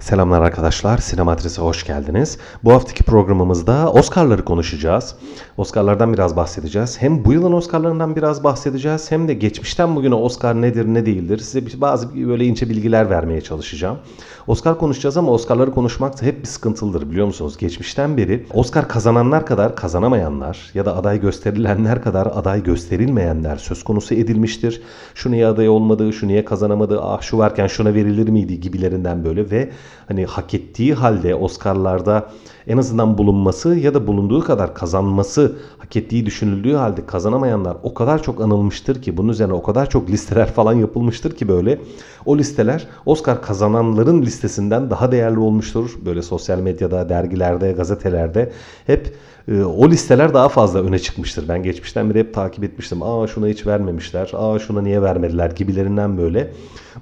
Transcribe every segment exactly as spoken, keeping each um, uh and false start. Selamlar arkadaşlar, Sinematrise hoş geldiniz. Bu haftaki programımızda Oscar'ları konuşacağız. Oscar'lardan biraz bahsedeceğiz. Hem bu yılın Oscar'larından biraz bahsedeceğiz, hem de geçmişten bugüne Oscar nedir ne değildir size bazı böyle ince bilgiler vermeye çalışacağım. Oscar konuşacağız ama Oscar'ları konuşmak da hep bir sıkıntılıdır biliyor musunuz? Geçmişten beri Oscar kazananlar kadar kazanamayanlar ya da aday gösterilenler kadar aday gösterilmeyenler söz konusu edilmiştir. Şu niye aday olmadığı, şu niye kazanamadığı, ah şu varken şuna verilir miydi gibilerinden böyle ve hani hak ettiği halde Oscar'larda en azından bulunması ya da bulunduğu kadar kazanması hak ettiği düşünüldüğü halde kazanamayanlar o kadar çok anılmıştır ki bunun üzerine o kadar çok listeler falan yapılmıştır ki böyle o listeler Oscar kazananların listesinden daha değerli olmuştur. Böyle sosyal medyada, dergilerde, gazetelerde hep e, o listeler daha fazla öne çıkmıştır. Ben geçmişten beri hep takip etmiştim. Aa şuna hiç vermemişler, aa şuna niye vermediler gibilerinden böyle.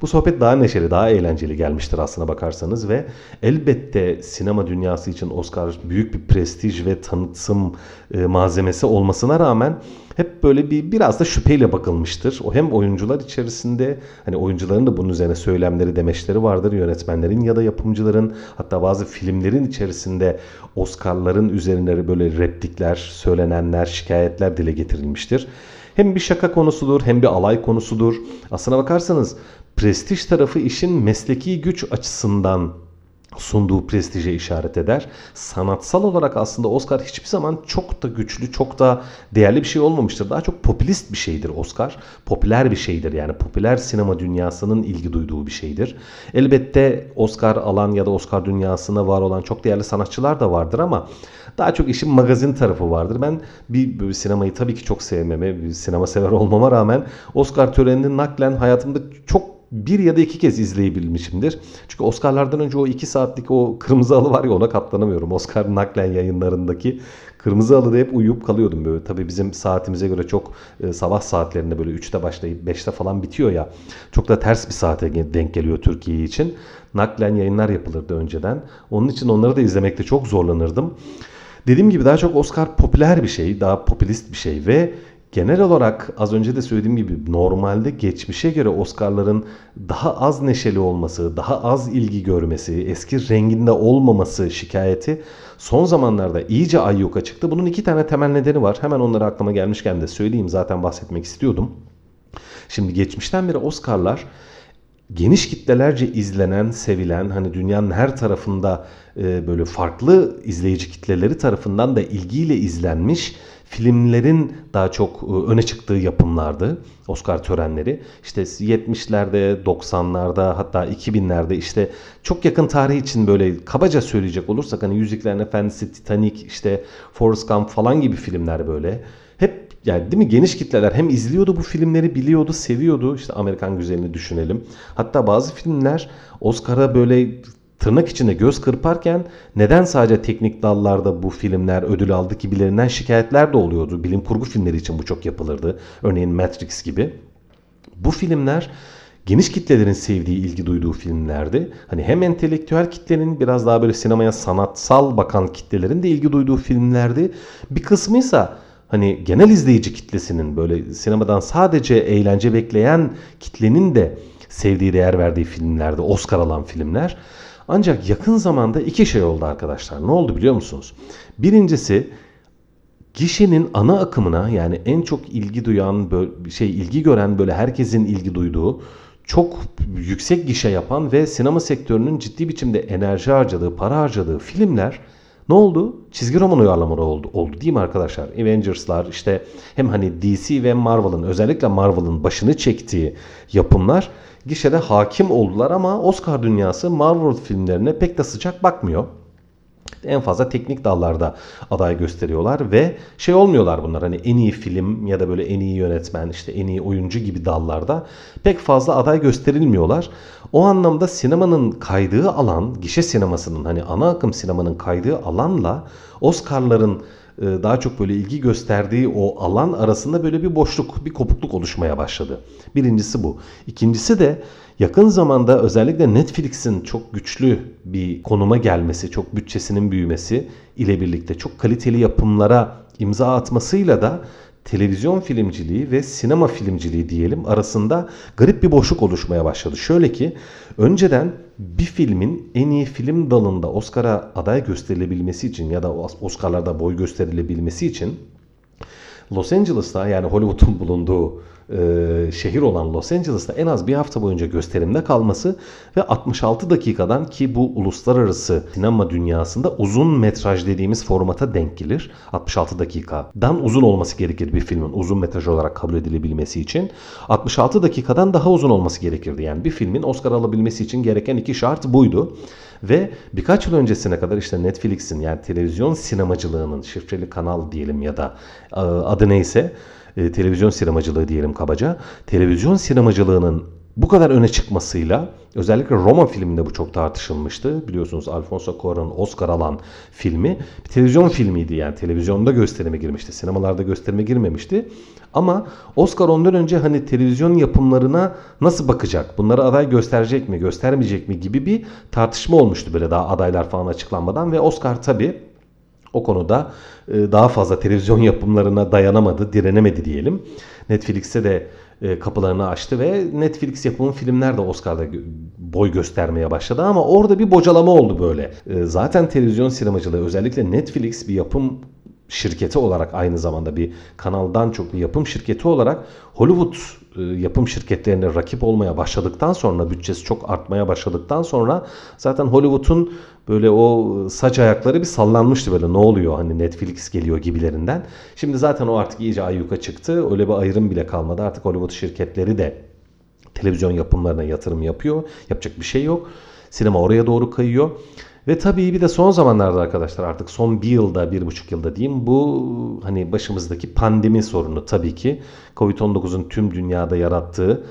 Bu sohbet daha neşeli, daha eğlenceli gelmiştir aslına bakarsanız ve elbette sinema dünyası için Oscar büyük bir prestij ve tanıtım e, malzemesi olmasına rağmen hep böyle bir biraz da şüpheyle bakılmıştır. O hem oyuncular içerisinde hani oyuncuların da bunun üzerine söylemleri, demeçleri vardır. Yönetmenlerin ya da yapımcıların hatta bazı filmlerin içerisinde Oscar'ların üzerine böyle replikler, söylenenler, şikayetler dile getirilmiştir. Hem bir şaka konusudur hem bir alay konusudur. Aslına bakarsanız prestij tarafı işin mesleki güç açısından sunduğu prestije işaret eder. Sanatsal olarak aslında Oscar hiçbir zaman çok da güçlü, çok da değerli bir şey olmamıştır. Daha çok popülist bir şeydir Oscar. Popüler bir şeydir yani popüler sinema dünyasının ilgi duyduğu bir şeydir. Elbette Oscar alan ya da Oscar dünyasına var olan çok değerli sanatçılar da vardır ama daha çok işin magazin tarafı vardır. Ben bir sinemayı tabii ki çok sevmeme, bir sinema sever olmama rağmen Oscar törenini naklen hayatımda çok bir ya da iki kez izleyebilmişimdir. Çünkü Oscar'lardan önce o iki saatlik o kırmızı halı var ya ona katlanamıyorum. Oscar naklen yayınlarındaki kırmızı halıda hep uyuyup kalıyordum böyle. Tabii bizim saatimize göre çok e, sabah saatlerinde böyle üçte başlayıp beşte falan bitiyor ya. Çok da ters bir saate denk geliyor Türkiye için. Naklen yayınlar yapılırdı önceden. Onun için onları da izlemekte çok zorlanırdım. Dediğim gibi daha çok Oscar popüler bir şey, daha popülist bir şey ve genel olarak az önce de söylediğim gibi normalde geçmişe göre Oscar'ların daha az neşeli olması, daha az ilgi görmesi, eski renginde olmaması şikayeti son zamanlarda iyice ayyuka çıktı. Bunun iki tane temel nedeni var. Hemen onları aklıma gelmişken de söyleyeyim. Zaten bahsetmek istiyordum. Şimdi geçmişten beri Oscar'lar geniş kitlelerce izlenen, sevilen, hani dünyanın her tarafında e, böyle farklı izleyici kitleleri tarafından da ilgiyle izlenmiş filmlerin daha çok öne çıktığı yapımlardı Oscar törenleri. İşte yetmişlerde, doksanlarda hatta iki binlerde işte çok yakın tarih için böyle kabaca söyleyecek olursak hani Yüzüklerin Efendisi, Titanic, işte Forrest Gump falan gibi filmler böyle. Hep yani değil mi geniş kitleler hem izliyordu bu filmleri biliyordu, seviyordu. İşte Amerikan Güzeli'ni düşünelim. Hatta bazı filmler Oscar'a böyle tırnak içinde göz kırparken neden sadece teknik dallarda bu filmler ödül aldı gibilerinden şikayetler de oluyordu. Bilim kurgu filmleri için bu çok yapılırdı. Örneğin Matrix gibi. Bu filmler geniş kitlelerin sevdiği, ilgi duyduğu filmlerdi. Hani hem entelektüel kitlenin biraz daha böyle sinemaya sanatsal bakan kitlelerin de ilgi duyduğu filmlerdi. Bir kısmıysa hani genel izleyici kitlesinin böyle sinemadan sadece eğlence bekleyen kitlenin de sevdiği, değer verdiği filmlerdi. Oscar alan filmler. Ancak yakın zamanda iki şey oldu arkadaşlar. Ne oldu biliyor musunuz? Birincisi gişenin ana akımına yani en çok ilgi duyan, şey ilgi gören böyle herkesin ilgi duyduğu, çok yüksek gişe yapan ve sinema sektörünün ciddi biçimde enerji harcadığı, para harcadığı filmler ne oldu? Çizgi roman uyarlamaları oldu, oldu değil mi arkadaşlar? Avengers'lar işte hem hani D C ve Marvel'ın özellikle Marvel'ın başını çektiği yapımlar gişede hakim oldular ama Oscar dünyası Marvel filmlerine pek de sıcak bakmıyor. En fazla teknik dallarda aday gösteriyorlar ve şey olmuyorlar bunlar hani en iyi film ya da böyle en iyi yönetmen işte en iyi oyuncu gibi dallarda pek fazla aday gösterilmiyorlar. O anlamda sinemanın kaydığı alan, gişe sinemasının hani ana akım sinemanın kaydığı alanla Oscar'ların daha çok böyle ilgi gösterdiği o alan arasında böyle bir boşluk, bir kopukluk oluşmaya başladı. Birincisi bu. İkincisi de yakın zamanda özellikle Netflix'in çok güçlü bir konuma gelmesi, çok bütçesinin büyümesi ile birlikte çok kaliteli yapımlara imza atmasıyla da televizyon filmciliği ve sinema filmciliği diyelim arasında garip bir boşluk oluşmaya başladı. Şöyle ki önceden bir filmin en iyi film dalında Oscar'a aday gösterilebilmesi için ya da Oscar'larda boy gösterilebilmesi için Los Angeles'ta, yani Hollywood'un bulunduğu e, şehir olan Los Angeles'ta en az bir hafta boyunca gösterimde kalması ve altmış altı dakikadan, ki bu uluslararası sinema dünyasında uzun metraj dediğimiz formata denk gelir. altmış altı dakikadan uzun olması gerekir bir filmin uzun metraj olarak kabul edilebilmesi için. altmış altı dakikadan daha uzun olması gerekirdi. Yani bir filmin Oscar alabilmesi için gereken iki şart buydu. Ve birkaç yıl öncesine kadar işte Netflix'in, yani televizyon sinemacılığının, şifreli kanal diyelim ya da adı neyse, televizyon sinemacılığı diyelim kabaca, televizyon sinemacılığının bu kadar öne çıkmasıyla, özellikle Roma filminde bu çok tartışılmıştı. Biliyorsunuz Alfonso Cuarón Oscar alan filmi bir televizyon filmiydi. Yani televizyonda gösterime girmişti. Sinemalarda gösterime girmemişti. Ama Oscar ondan önce hani televizyon yapımlarına nasıl bakacak? Bunlara aday gösterecek mi, göstermeyecek mi gibi bir tartışma olmuştu. Böyle daha adaylar falan açıklanmadan ve Oscar tabii o konuda daha fazla televizyon yapımlarına dayanamadı, direnemedi diyelim. Netflix'e de kapılarını açtı ve Netflix yapımı filmler de Oscar'da boy göstermeye başladı ama orada bir bocalama oldu böyle. Zaten televizyon sinemacılığı, özellikle Netflix bir yapım şirketi olarak, aynı zamanda bir kanaldan çok bir yapım şirketi olarak Hollywood yapım şirketlerine rakip olmaya başladıktan sonra, bütçesi çok artmaya başladıktan sonra zaten Hollywood'un böyle o saç ayakları bir sallanmıştı, böyle ne oluyor hani Netflix geliyor gibilerinden. Şimdi zaten o artık iyice ayyuka çıktı, öyle bir ayrım bile kalmadı. Artık Hollywood şirketleri de televizyon yapımlarına yatırım yapıyor, yapacak bir şey yok. Sinema oraya doğru kayıyor. Ve tabii bir de son zamanlarda arkadaşlar, artık son bir yılda, bir buçuk yılda diyeyim, bu hani başımızdaki pandemi sorunu tabii ki covid on dokuzun tüm dünyada yarattığı,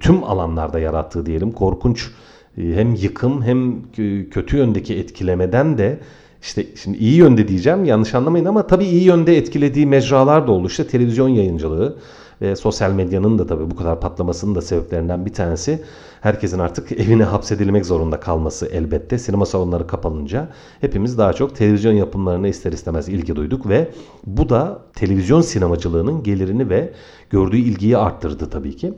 tüm alanlarda yarattığı diyelim korkunç hem yıkım hem kötü yöndeki etkilemeden de, işte şimdi iyi yönde diyeceğim, yanlış anlamayın ama tabii iyi yönde etkilediği mecralar da oldu. İşte televizyon yayıncılığı ve sosyal medyanın da tabii bu kadar patlamasının da sebeplerinden bir tanesi herkesin artık evine hapsedilmek zorunda kalması elbette. Sinema salonları kapanınca hepimiz daha çok televizyon yapımlarına ister istemez ilgi duyduk ve bu da televizyon sinemacılığının gelirini ve gördüğü ilgiyi arttırdı tabii ki.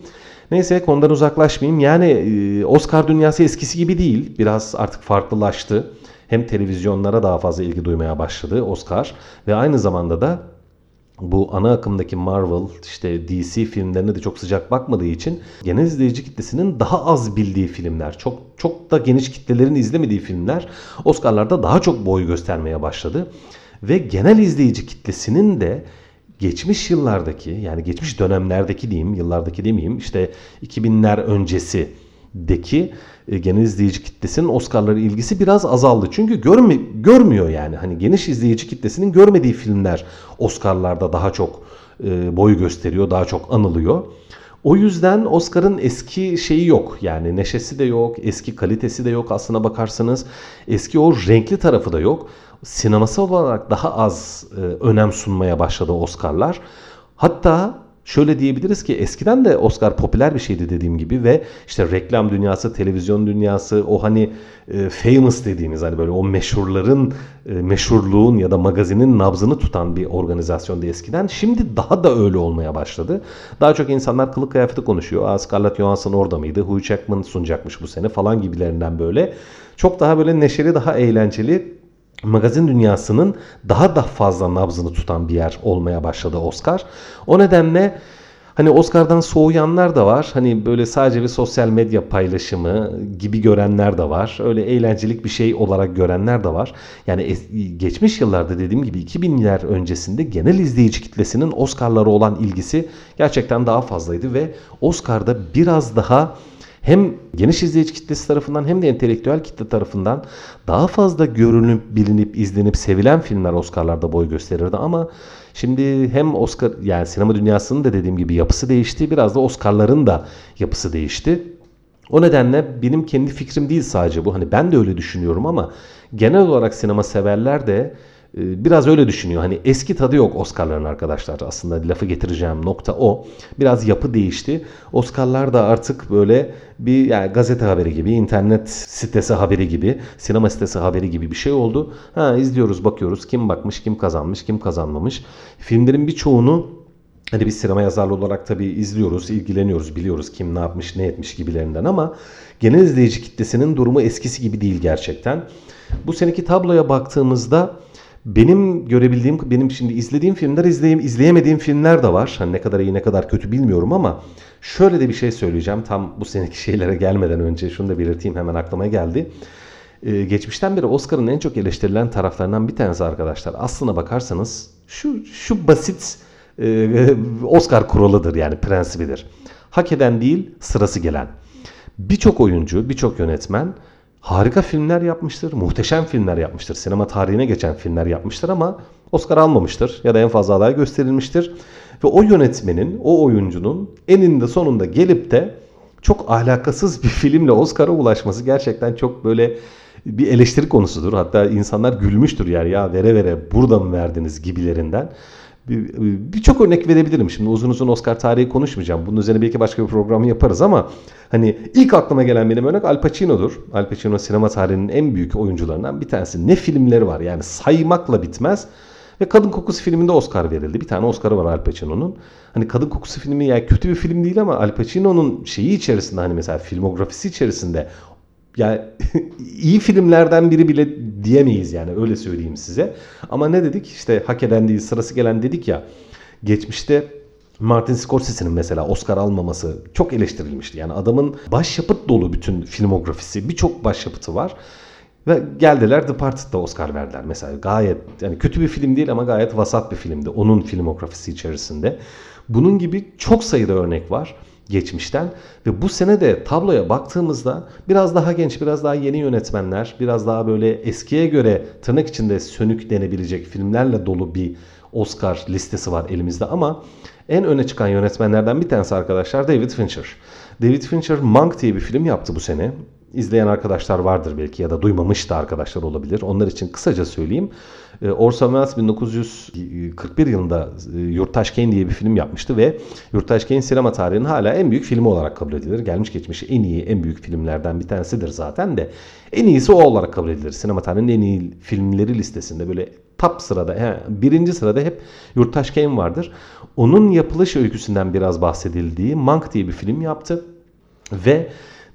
Neyse, konudan uzaklaşmayayım. Yani Oscar dünyası eskisi gibi değil. Biraz artık farklılaştı. Hem televizyonlara daha fazla ilgi duymaya başladı Oscar ve aynı zamanda da bu ana akımdaki Marvel, işte D C filmlerine de çok sıcak bakmadığı için genel izleyici kitlesinin daha az bildiği filmler, çok çok da geniş kitlelerin izlemediği filmler Oscar'larda daha çok boy göstermeye başladı. Ve genel izleyici kitlesinin de geçmiş yıllardaki, yani geçmiş dönemlerdeki diyeyim, yıllardaki demeyeyim, işte iki binler öncesi deki genel izleyici kitlesinin Oscar'lara ilgisi biraz azaldı. Çünkü görme, görmüyor yani. Hani geniş izleyici kitlesinin görmediği filmler Oscar'larda daha çok e, boy gösteriyor, daha çok anılıyor. O yüzden Oscar'ın eski şeyi yok. Yani neşesi de yok, eski kalitesi de yok aslına bakarsanız. Eski o renkli tarafı da yok. Sinemasal olarak daha az e, önem sunmaya başladı Oscar'lar. Hatta şöyle diyebiliriz ki eskiden de Oscar popüler bir şeydi dediğim gibi ve işte reklam dünyası, televizyon dünyası, o hani e, famous dediğimiz, hani böyle o meşhurların, e, meşhurluğun ya da magazinin nabzını tutan bir organizasyondu eskiden. Şimdi daha da öyle olmaya başladı. Daha çok insanlar kılık kıyafeti konuşuyor. Aa, Scarlett Johansson orada mıydı? Hugh Jackman sunacakmış bu sene falan gibilerinden böyle. Çok daha böyle neşeli, daha eğlenceli, magazin dünyasının daha da fazla nabzını tutan bir yer olmaya başladı Oscar. O nedenle hani Oscar'dan soğuyanlar da var. Hani böyle sadece bir sosyal medya paylaşımı gibi görenler de var. Öyle eğlencelik bir şey olarak görenler de var. Yani es- geçmiş yıllarda dediğim gibi iki binler öncesinde genel izleyici kitlesinin Oscar'lara olan ilgisi gerçekten daha fazlaydı ve Oscar'da biraz daha hem geniş izleyici kitlesi tarafından hem de entelektüel kitle tarafından daha fazla görünüp, bilinip, izlenip, sevilen filmler Oscar'larda boy gösterirdi. Ama şimdi hem Oscar, yani sinema dünyasının da dediğim gibi yapısı değişti. Biraz da Oscar'ların da yapısı değişti. O nedenle benim kendi fikrim değil sadece bu. Hani ben de öyle düşünüyorum ama genel olarak sinema severler de biraz öyle düşünüyor. Hani eski tadı yok Oscar'ların arkadaşlar. Aslında lafı getireceğim nokta o. Biraz yapı değişti. Oscar'lar da artık böyle bir, yani gazete haberi gibi, internet sitesi haberi gibi, sinema sitesi haberi gibi bir şey oldu. Ha, izliyoruz, bakıyoruz. Kim bakmış, kim kazanmış, kim kazanmamış. Filmlerin birçoğunu Hani biz sinema yazarlı olarak tabii izliyoruz, ilgileniyoruz, biliyoruz kim ne yapmış, ne etmiş gibilerinden ama genel izleyici kitlesinin durumu eskisi gibi değil gerçekten. Bu seneki tabloya baktığımızda benim görebildiğim, benim şimdi izlediğim filmler, izleyeyim, izleyemediğim filmler de var. Hani ne kadar iyi, ne kadar kötü bilmiyorum ama şöyle de bir şey söyleyeceğim. Tam bu seneki şeylere gelmeden önce şunu da belirteyim, hemen aklıma geldi. Ee, geçmişten beri Oscar'ın en çok eleştirilen taraflarından bir tanesi arkadaşlar. Aslına bakarsanız şu şu basit Oscar kuralıdır, yani prensibidir. Hak eden değil, sırası gelen. Birçok oyuncu, birçok yönetmen harika filmler yapmıştır, muhteşem filmler yapmıştır, sinema tarihine geçen filmler yapmıştır ama Oscar almamıştır ya da en fazla aday gösterilmiştir. Ve o yönetmenin, o oyuncunun eninde sonunda gelip de çok alakasız bir filmle Oscar'a ulaşması gerçekten çok böyle bir eleştiri konusudur. Hatta insanlar gülmüştür, yani ya vere vere burada mı verdiniz gibilerinden. Birçok örnek verebilirim. Şimdi uzun uzun Oscar tarihi konuşmayacağım. Bunun üzerine belki başka bir programı yaparız ama hani ilk aklıma gelen benim örnek Al Pacino'dur. Al Pacino sinema tarihinin en büyük oyuncularından bir tanesi. Ne filmleri var, yani saymakla bitmez. Ve Kadın Kokusu filminde Oscar verildi. Bir tane Oscar'ı var Al Pacino'nun. Hani Kadın Kokusu filmi yani kötü bir film değil ama Al Pacino'nun şeyi içerisinde, hani mesela filmografisi içerisinde yani iyi filmlerden biri bile diyemeyiz, yani öyle söyleyeyim size. Ama ne dedik? İşte hak eden değil, sırası gelen dedik ya. Geçmişte Martin Scorsese'nin mesela Oscar almaması çok eleştirilmişti. Yani adamın başyapıt dolu bütün filmografisi, birçok başyapıtı var. Ve geldiler Departed'da Oscar verdiler mesela. Gayet yani kötü bir film değil ama gayet vasat bir filmdi onun filmografisi içerisinde. Bunun gibi çok sayıda örnek var geçmişten ve bu sene de tabloya baktığımızda biraz daha genç, biraz daha yeni yönetmenler, biraz daha böyle eskiye göre tırnak içinde sönük denebilecek filmlerle dolu bir Oscar listesi var elimizde ama en öne çıkan yönetmenlerden bir tanesi arkadaşlar David Fincher. David Fincher Monk diye bir film yaptı bu sene. İzleyen arkadaşlar vardır belki ya da duymamış da arkadaşlar olabilir. Onlar için kısaca söyleyeyim. Orson Welles bin dokuz yüz kırk bir yılında Yurttaş Kane diye bir film yapmıştı ve Yurttaş Kane sinema tarihinin hala en büyük filmi olarak kabul edilir. Gelmiş geçmiş en iyi, en büyük filmlerden bir tanesidir zaten de en iyisi o olarak kabul edilir. Sinema tarihinin en iyi filmleri listesinde böyle top sırada, he, birinci sırada hep Yurttaş Kane vardır. Onun yapılış öyküsünden biraz bahsedildiği Monk diye bir film yaptı ve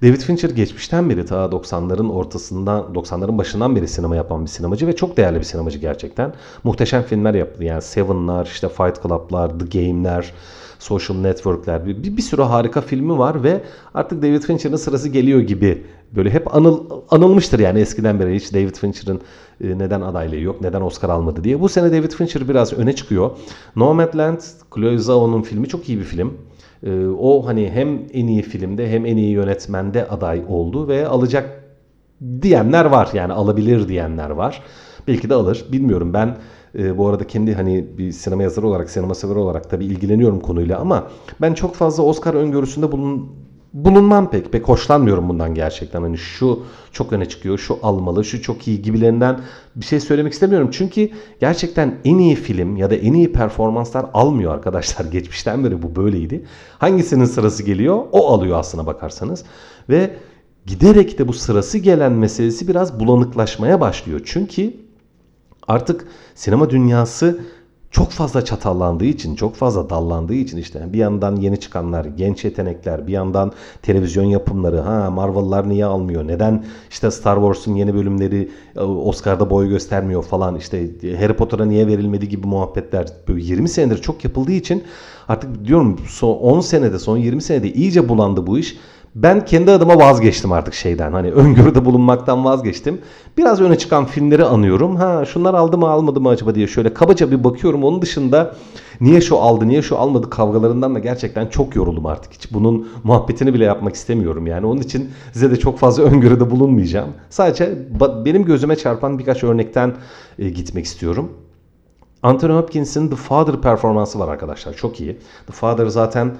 David Fincher geçmişten beri ta doksanların ortasından, doksanların başından beri sinema yapan bir sinemacı ve çok değerli bir sinemacı gerçekten. Muhteşem filmler yaptı. Yani Seven'lar, işte Fight Club'lar, The Game'ler, Social Network'ler bir, bir sürü harika filmi var ve artık David Fincher'ın sırası geliyor gibi böyle hep anıl, anılmıştır yani eskiden beri hiç David Fincher'ın neden adaylığı yok, neden Oscar almadı diye. Bu sene David Fincher biraz öne çıkıyor. Nomadland, Chloe Zhao'nun filmi çok iyi bir film. O hani hem en iyi filmde hem en iyi yönetmende aday oldu ve alacak diyenler var, yani alabilir diyenler var. Belki de alır, bilmiyorum. Ben e, bu arada kendi hani bir sinema yazarı olarak, sinema sever olarak tabii ilgileniyorum konuyla ama ben çok fazla Oscar öngörüsünde bulun, bulunmam pek. Pek hoşlanmıyorum bundan gerçekten. Hani şu çok öne çıkıyor, şu almalı, şu çok iyi gibilerinden bir şey söylemek istemiyorum. Çünkü gerçekten en iyi film ya da en iyi performanslar almıyor arkadaşlar. Geçmişten beri bu böyleydi. Hangisinin sırası geliyor? O alıyor aslına bakarsanız. Ve giderek de bu sırası gelen meselesi biraz bulanıklaşmaya başlıyor. Çünkü artık sinema dünyası çok fazla çatallandığı için, çok fazla dallandığı için işte bir yandan yeni çıkanlar, genç yetenekler, bir yandan televizyon yapımları, ha Marvel'lar niye almıyor, neden işte Star Wars'un yeni bölümleri Oscar'da boy göstermiyor falan, işte Harry Potter'a niye verilmedi gibi muhabbetler böyle yirmi senedir çok yapıldığı için artık diyorum son on senede, son yirmi senede iyice bulandı bu iş. Ben kendi adıma vazgeçtim artık şeyden. Hani öngörüde bulunmaktan vazgeçtim. Biraz öne çıkan filmleri anıyorum. Ha şunlar aldı mı almadı mı acaba diye şöyle kabaca bir bakıyorum. Onun dışında niye şu aldı, niye şu almadı kavgalarından da gerçekten çok yoruldum artık. Hiç bunun muhabbetini bile yapmak istemiyorum yani. Onun için size de çok fazla öngörüde bulunmayacağım. Sadece benim gözüme çarpan birkaç örnekten gitmek istiyorum. Anthony Hopkins'in The Father performansı var arkadaşlar. Çok iyi. The Father zaten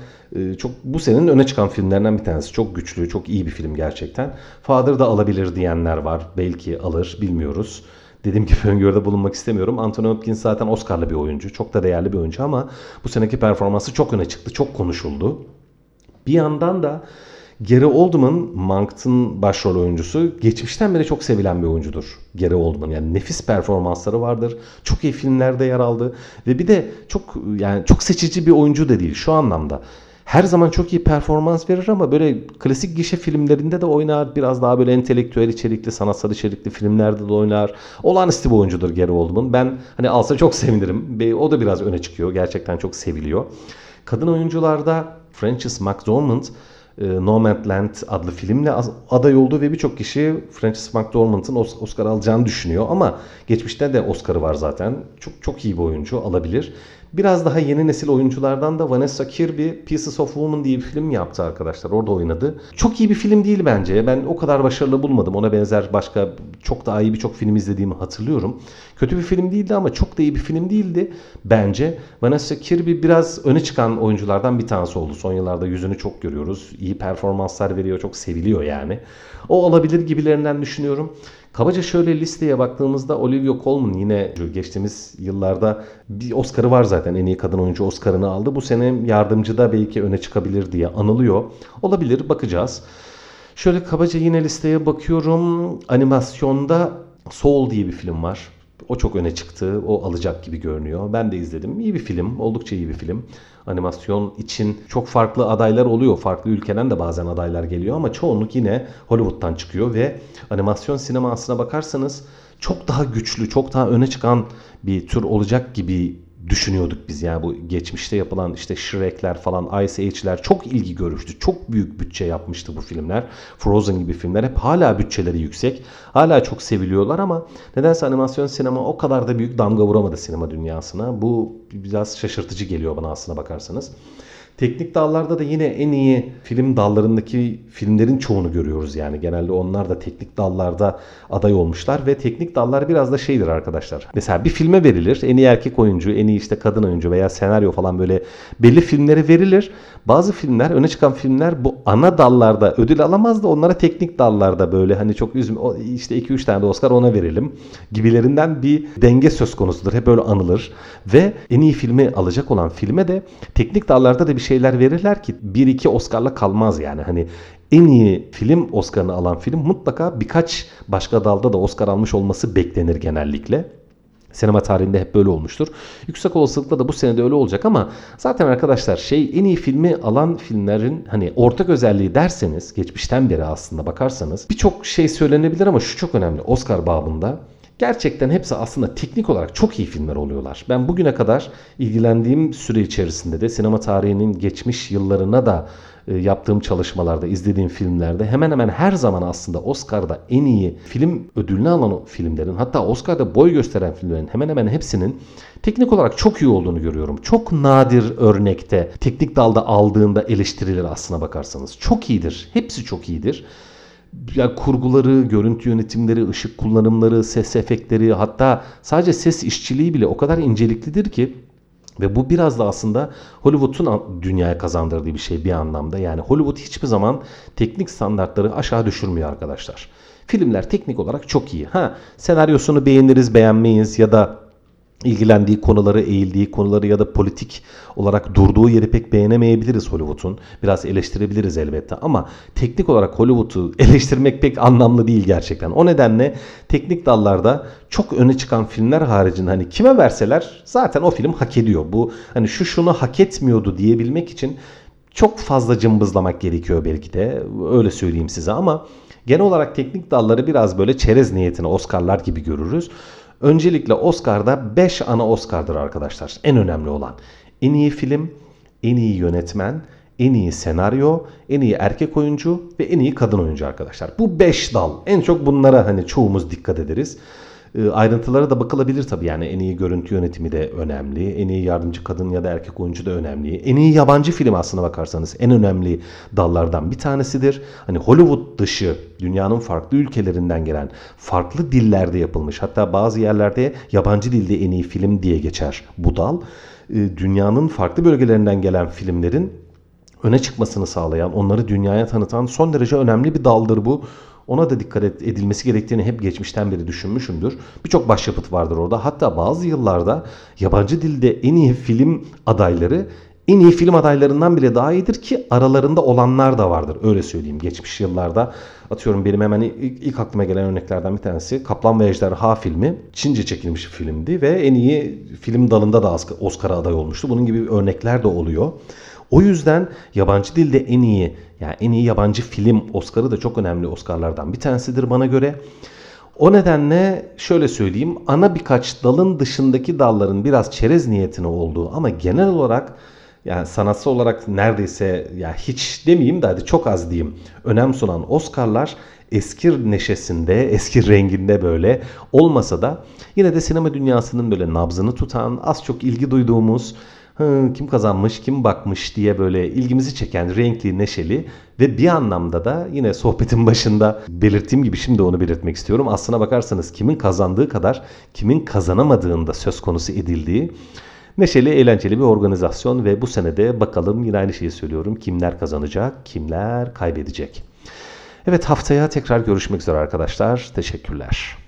çok bu senenin öne çıkan filmlerinden bir tanesi. Çok güçlü, çok iyi bir film gerçekten. Father da alabilir diyenler var. Belki alır, bilmiyoruz. Dediğim gibi öngörüde bulunmak istemiyorum. Anthony Hopkins zaten Oscar'lı bir oyuncu. Çok da değerli bir oyuncu ama bu seneki performansı çok öne çıktı. Çok konuşuldu. Bir yandan da Gary Oldman, Monk'ın başrol oyuncusu, geçmişten beri çok sevilen bir oyuncudur Gary Oldman. Yani nefis performansları vardır. Çok iyi filmlerde yer aldı ve bir de çok yani çok seçici bir oyuncu da değil şu anlamda. Her zaman çok iyi performans verir ama böyle klasik gişe filmlerinde de oynar. Biraz daha böyle entelektüel içerikli, sanatsal içerikli filmlerde de oynar. Olağanüstü bir oyuncudur Gary Oldman. Ben hani alsa çok sevinirim. O da biraz öne çıkıyor. Gerçekten çok seviliyor. Kadın oyuncularda Frances McDormand Nomadland adlı filmle aday oldu ve birçok kişi Frances McDormand'ın Oscar alacağını düşünüyor ama geçmişte de Oscar'ı var zaten. Çok çok iyi bir oyuncu, alabilir. Biraz daha yeni nesil oyunculardan da Vanessa Kirby Pieces of Woman diye bir film yaptı arkadaşlar. Orada oynadı. Çok iyi bir film değil bence. Ben o kadar başarılı bulmadım. Ona benzer başka çok daha iyi birçok film izlediğimi hatırlıyorum. Kötü bir film değildi ama çok da iyi bir film değildi bence. Vanessa Kirby biraz öne çıkan oyunculardan bir tanesi oldu. Son yıllarda yüzünü çok görüyoruz. İyi performanslar veriyor. Çok seviliyor yani. O alabilir gibilerinden düşünüyorum. Kabaca şöyle listeye baktığımızda Olivia Colman yine geçtiğimiz yıllarda bir Oscar'ı var zaten. En iyi kadın oyuncu Oscar'ını aldı. Bu sene yardımcıda belki öne çıkabilir diye anılıyor. Olabilir, bakacağız. Şöyle kabaca yine listeye bakıyorum. Animasyonda Soul diye bir film var. O çok öne çıktı. O alacak gibi görünüyor. Ben de izledim. İyi bir film. Oldukça iyi bir film. Animasyon için çok farklı adaylar oluyor. Farklı ülkeden de bazen adaylar geliyor ama çoğunluk yine Hollywood'dan çıkıyor ve animasyon sinemasına bakarsanız çok daha güçlü, çok daha öne çıkan bir tür olacak gibi düşünüyorduk biz. Yani bu geçmişte yapılan işte Shrek'ler falan, Ice Age'ler çok ilgi görmüştü. Çok büyük bütçe yapmıştı bu filmler. Frozen gibi filmler hep hala bütçeleri yüksek. Hala çok seviliyorlar ama nedense animasyon sinema o kadar da büyük damga vuramadı sinema dünyasına. Bu biraz şaşırtıcı geliyor bana aslına bakarsanız. Teknik dallarda da yine en iyi film dallarındaki filmlerin çoğunu görüyoruz yani. Genelde onlar da teknik dallarda aday olmuşlar ve teknik dallar biraz da şeydir arkadaşlar. Mesela bir filme verilir. En iyi erkek oyuncu, en iyi işte kadın oyuncu veya senaryo falan böyle belli filmlere verilir. Bazı filmler, öne çıkan filmler bu ana dallarda ödül alamaz da onlara teknik dallarda böyle hani çok üzüm işte iki üç tane de Oscar ona verelim gibilerinden bir denge söz konusudur. Hep böyle anılır ve en iyi filmi alacak olan filme de teknik dallarda da bir şeyler verirler ki bir iki Oscar'la kalmaz yani. Hani en iyi film Oscar'ını alan film mutlaka birkaç başka dalda da Oscar almış olması beklenir genellikle. Sinema tarihinde hep böyle olmuştur. Yüksek olasılıkla da bu sene de öyle olacak ama zaten arkadaşlar şey en iyi filmi alan filmlerin hani ortak özelliği derseniz geçmişten beri aslında bakarsanız birçok şey söylenebilir ama şu çok önemli Oscar babında. Gerçekten hepsi aslında teknik olarak çok iyi filmler oluyorlar. Ben bugüne kadar ilgilendiğim süre içerisinde de sinema tarihinin geçmiş yıllarına da yaptığım çalışmalarda, izlediğim filmlerde hemen hemen her zaman aslında Oscar'da en iyi film ödülünü alan o filmlerin, hatta Oscar'da boy gösteren filmlerin hemen hemen hepsinin teknik olarak çok iyi olduğunu görüyorum. Çok nadir örnekte teknik dalda aldığında eleştirilir aslına bakarsanız. Çok iyidir. Hepsi çok iyidir. Yani kurguları, görüntü yönetimleri, ışık kullanımları, ses efektleri, hatta sadece ses işçiliği bile o kadar inceliklidir ki ve bu biraz da aslında Hollywood'un dünyaya kazandırdığı bir şey bir anlamda. Yani Hollywood hiçbir zaman teknik standartları aşağı düşürmüyor arkadaşlar. Filmler teknik olarak çok iyi. Ha, senaryosunu beğeniriz, beğenmeyiz ya da ilgilendiği konuları, eğildiği konuları ya da politik olarak durduğu yeri pek beğenemeyebiliriz Hollywood'un. Biraz eleştirebiliriz elbette ama teknik olarak Hollywood'u eleştirmek pek anlamlı değil gerçekten. O nedenle teknik dallarda çok öne çıkan filmler haricinde hani kime verseler zaten o film hak ediyor. Bu hani şu şunu hak etmiyordu diyebilmek için çok fazla cımbızlamak gerekiyor belki de. Öyle söyleyeyim size ama genel olarak teknik dalları biraz böyle çerez niyetine Oscar'lar gibi görürüz. Öncelikle Oscar'da beş ana Oscar'dır arkadaşlar. En önemli olan en iyi film, en iyi yönetmen, en iyi senaryo, en iyi erkek oyuncu ve en iyi kadın oyuncu arkadaşlar. Bu beş dal. En çok bunlara hani çoğumuz dikkat ederiz. E, ayrıntılara da bakılabilir tabii yani en iyi görüntü yönetimi de önemli. En iyi yardımcı kadın ya da erkek oyuncu da önemli. En iyi yabancı film aslına bakarsanız en önemli dallardan bir tanesidir. Hani Hollywood dışı dünyanın farklı ülkelerinden gelen farklı dillerde yapılmış hatta bazı yerlerde yabancı dilde en iyi film diye geçer bu dal. E, dünyanın farklı bölgelerinden gelen filmlerin öne çıkmasını sağlayan onları dünyaya tanıtan son derece önemli bir daldır bu. Ona da dikkat edilmesi gerektiğini hep geçmişten beri düşünmüşümdür. Birçok başyapıt vardır orada. Hatta bazı yıllarda yabancı dilde en iyi film adayları en iyi film adaylarından bile daha iyidir ki aralarında olanlar da vardır. Öyle söyleyeyim, geçmiş yıllarda. Atıyorum benim hemen ilk, ilk aklıma gelen örneklerden bir tanesi Kaplan ve Ejderha filmi. Çince çekilmiş bir filmdi ve en iyi film dalında da Oscar'a aday olmuştu. Bunun gibi örnekler de oluyor. O yüzden yabancı dilde en iyi, yani en iyi yabancı film Oscar'ı da çok önemli Oscar'lardan bir tanesidir bana göre. O nedenle şöyle söyleyeyim, ana birkaç dalın dışındaki dalların biraz çerez niyetine olduğu ama genel olarak, yani sanatsal olarak neredeyse, ya hiç demeyeyim de hadi çok az diyeyim, önem sunan Oscar'lar eski neşesinde, eski renginde böyle olmasa da yine de sinema dünyasının böyle nabzını tutan, az çok ilgi duyduğumuz, kim kazanmış, kim bakmış diye böyle ilgimizi çeken renkli, neşeli ve bir anlamda da yine sohbetin başında belirttiğim gibi şimdi onu belirtmek istiyorum. Aslına bakarsanız kimin kazandığı kadar kimin kazanamadığında söz konusu edildiği neşeli, eğlenceli bir organizasyon ve bu senede bakalım yine aynı şeyi söylüyorum. Kimler kazanacak, kimler kaybedecek? Evet, haftaya tekrar görüşmek üzere arkadaşlar. Teşekkürler.